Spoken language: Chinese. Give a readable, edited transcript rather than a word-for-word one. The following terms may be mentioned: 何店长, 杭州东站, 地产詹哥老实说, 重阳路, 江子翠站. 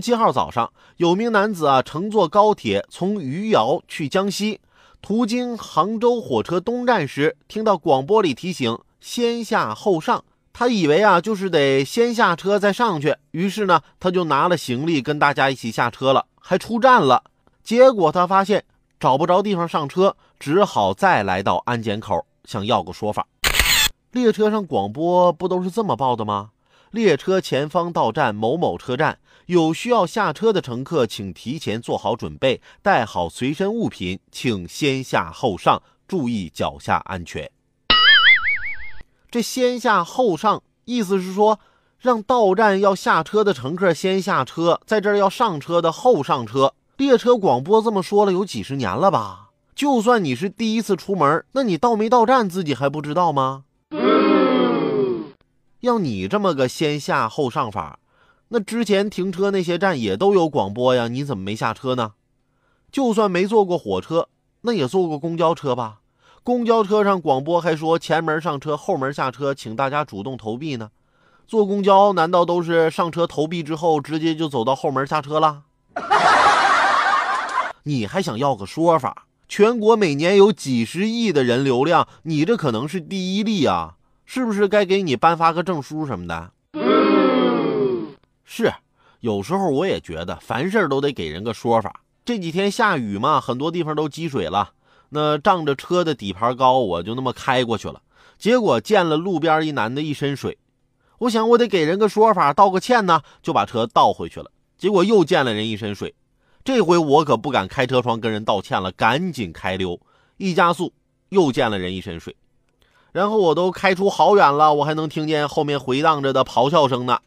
17号早上，有名男子乘坐高铁从余姚去江西，途经杭州火车东站时，听到广播里提醒先下后上，他以为就是得先下车再上去，于是呢他就拿了行李跟大家一起下车了，还出站了。结果他发现找不着地方上车，只好再来到安检口想要个说法。列车上广播不都是这么报的吗？列车前方到站某某车站，有需要下车的乘客请提前做好准备，带好随身物品，请先下后上，注意脚下安全。这先下后上意思是说让到站要下车的乘客先下车，在这儿要上车的后上车。列车广播这么说了有几十年了吧，就算你是第一次出门，那你到没到站自己还不知道吗？要你这么个先下后上法，那之前停车那些站也都有广播呀，你怎么没下车呢？就算没坐过火车，那也坐过公交车吧，公交车上广播还说前门上车后门下车，请大家主动投币呢。坐公交难道都是上车投币之后直接就走到后门下车了？你还想要个说法？全国每年有几十亿的人流量，你这可能是第一例啊，是不是该给你颁发个证书什么的？是，有时候我也觉得凡事都得给人个说法。这几天下雨嘛，很多地方都积水了，那仗着车的底盘高，我就那么开过去了，结果见了路边一男的一身水，我想我得给人个说法，道个歉呢，就把车倒回去了，结果又见了人一身水，这回我可不敢开车窗跟人道歉了，赶紧开溜，一加速又见了人一身水，然后我都开出好远了，我还能听见后面回荡着的咆哮声呢。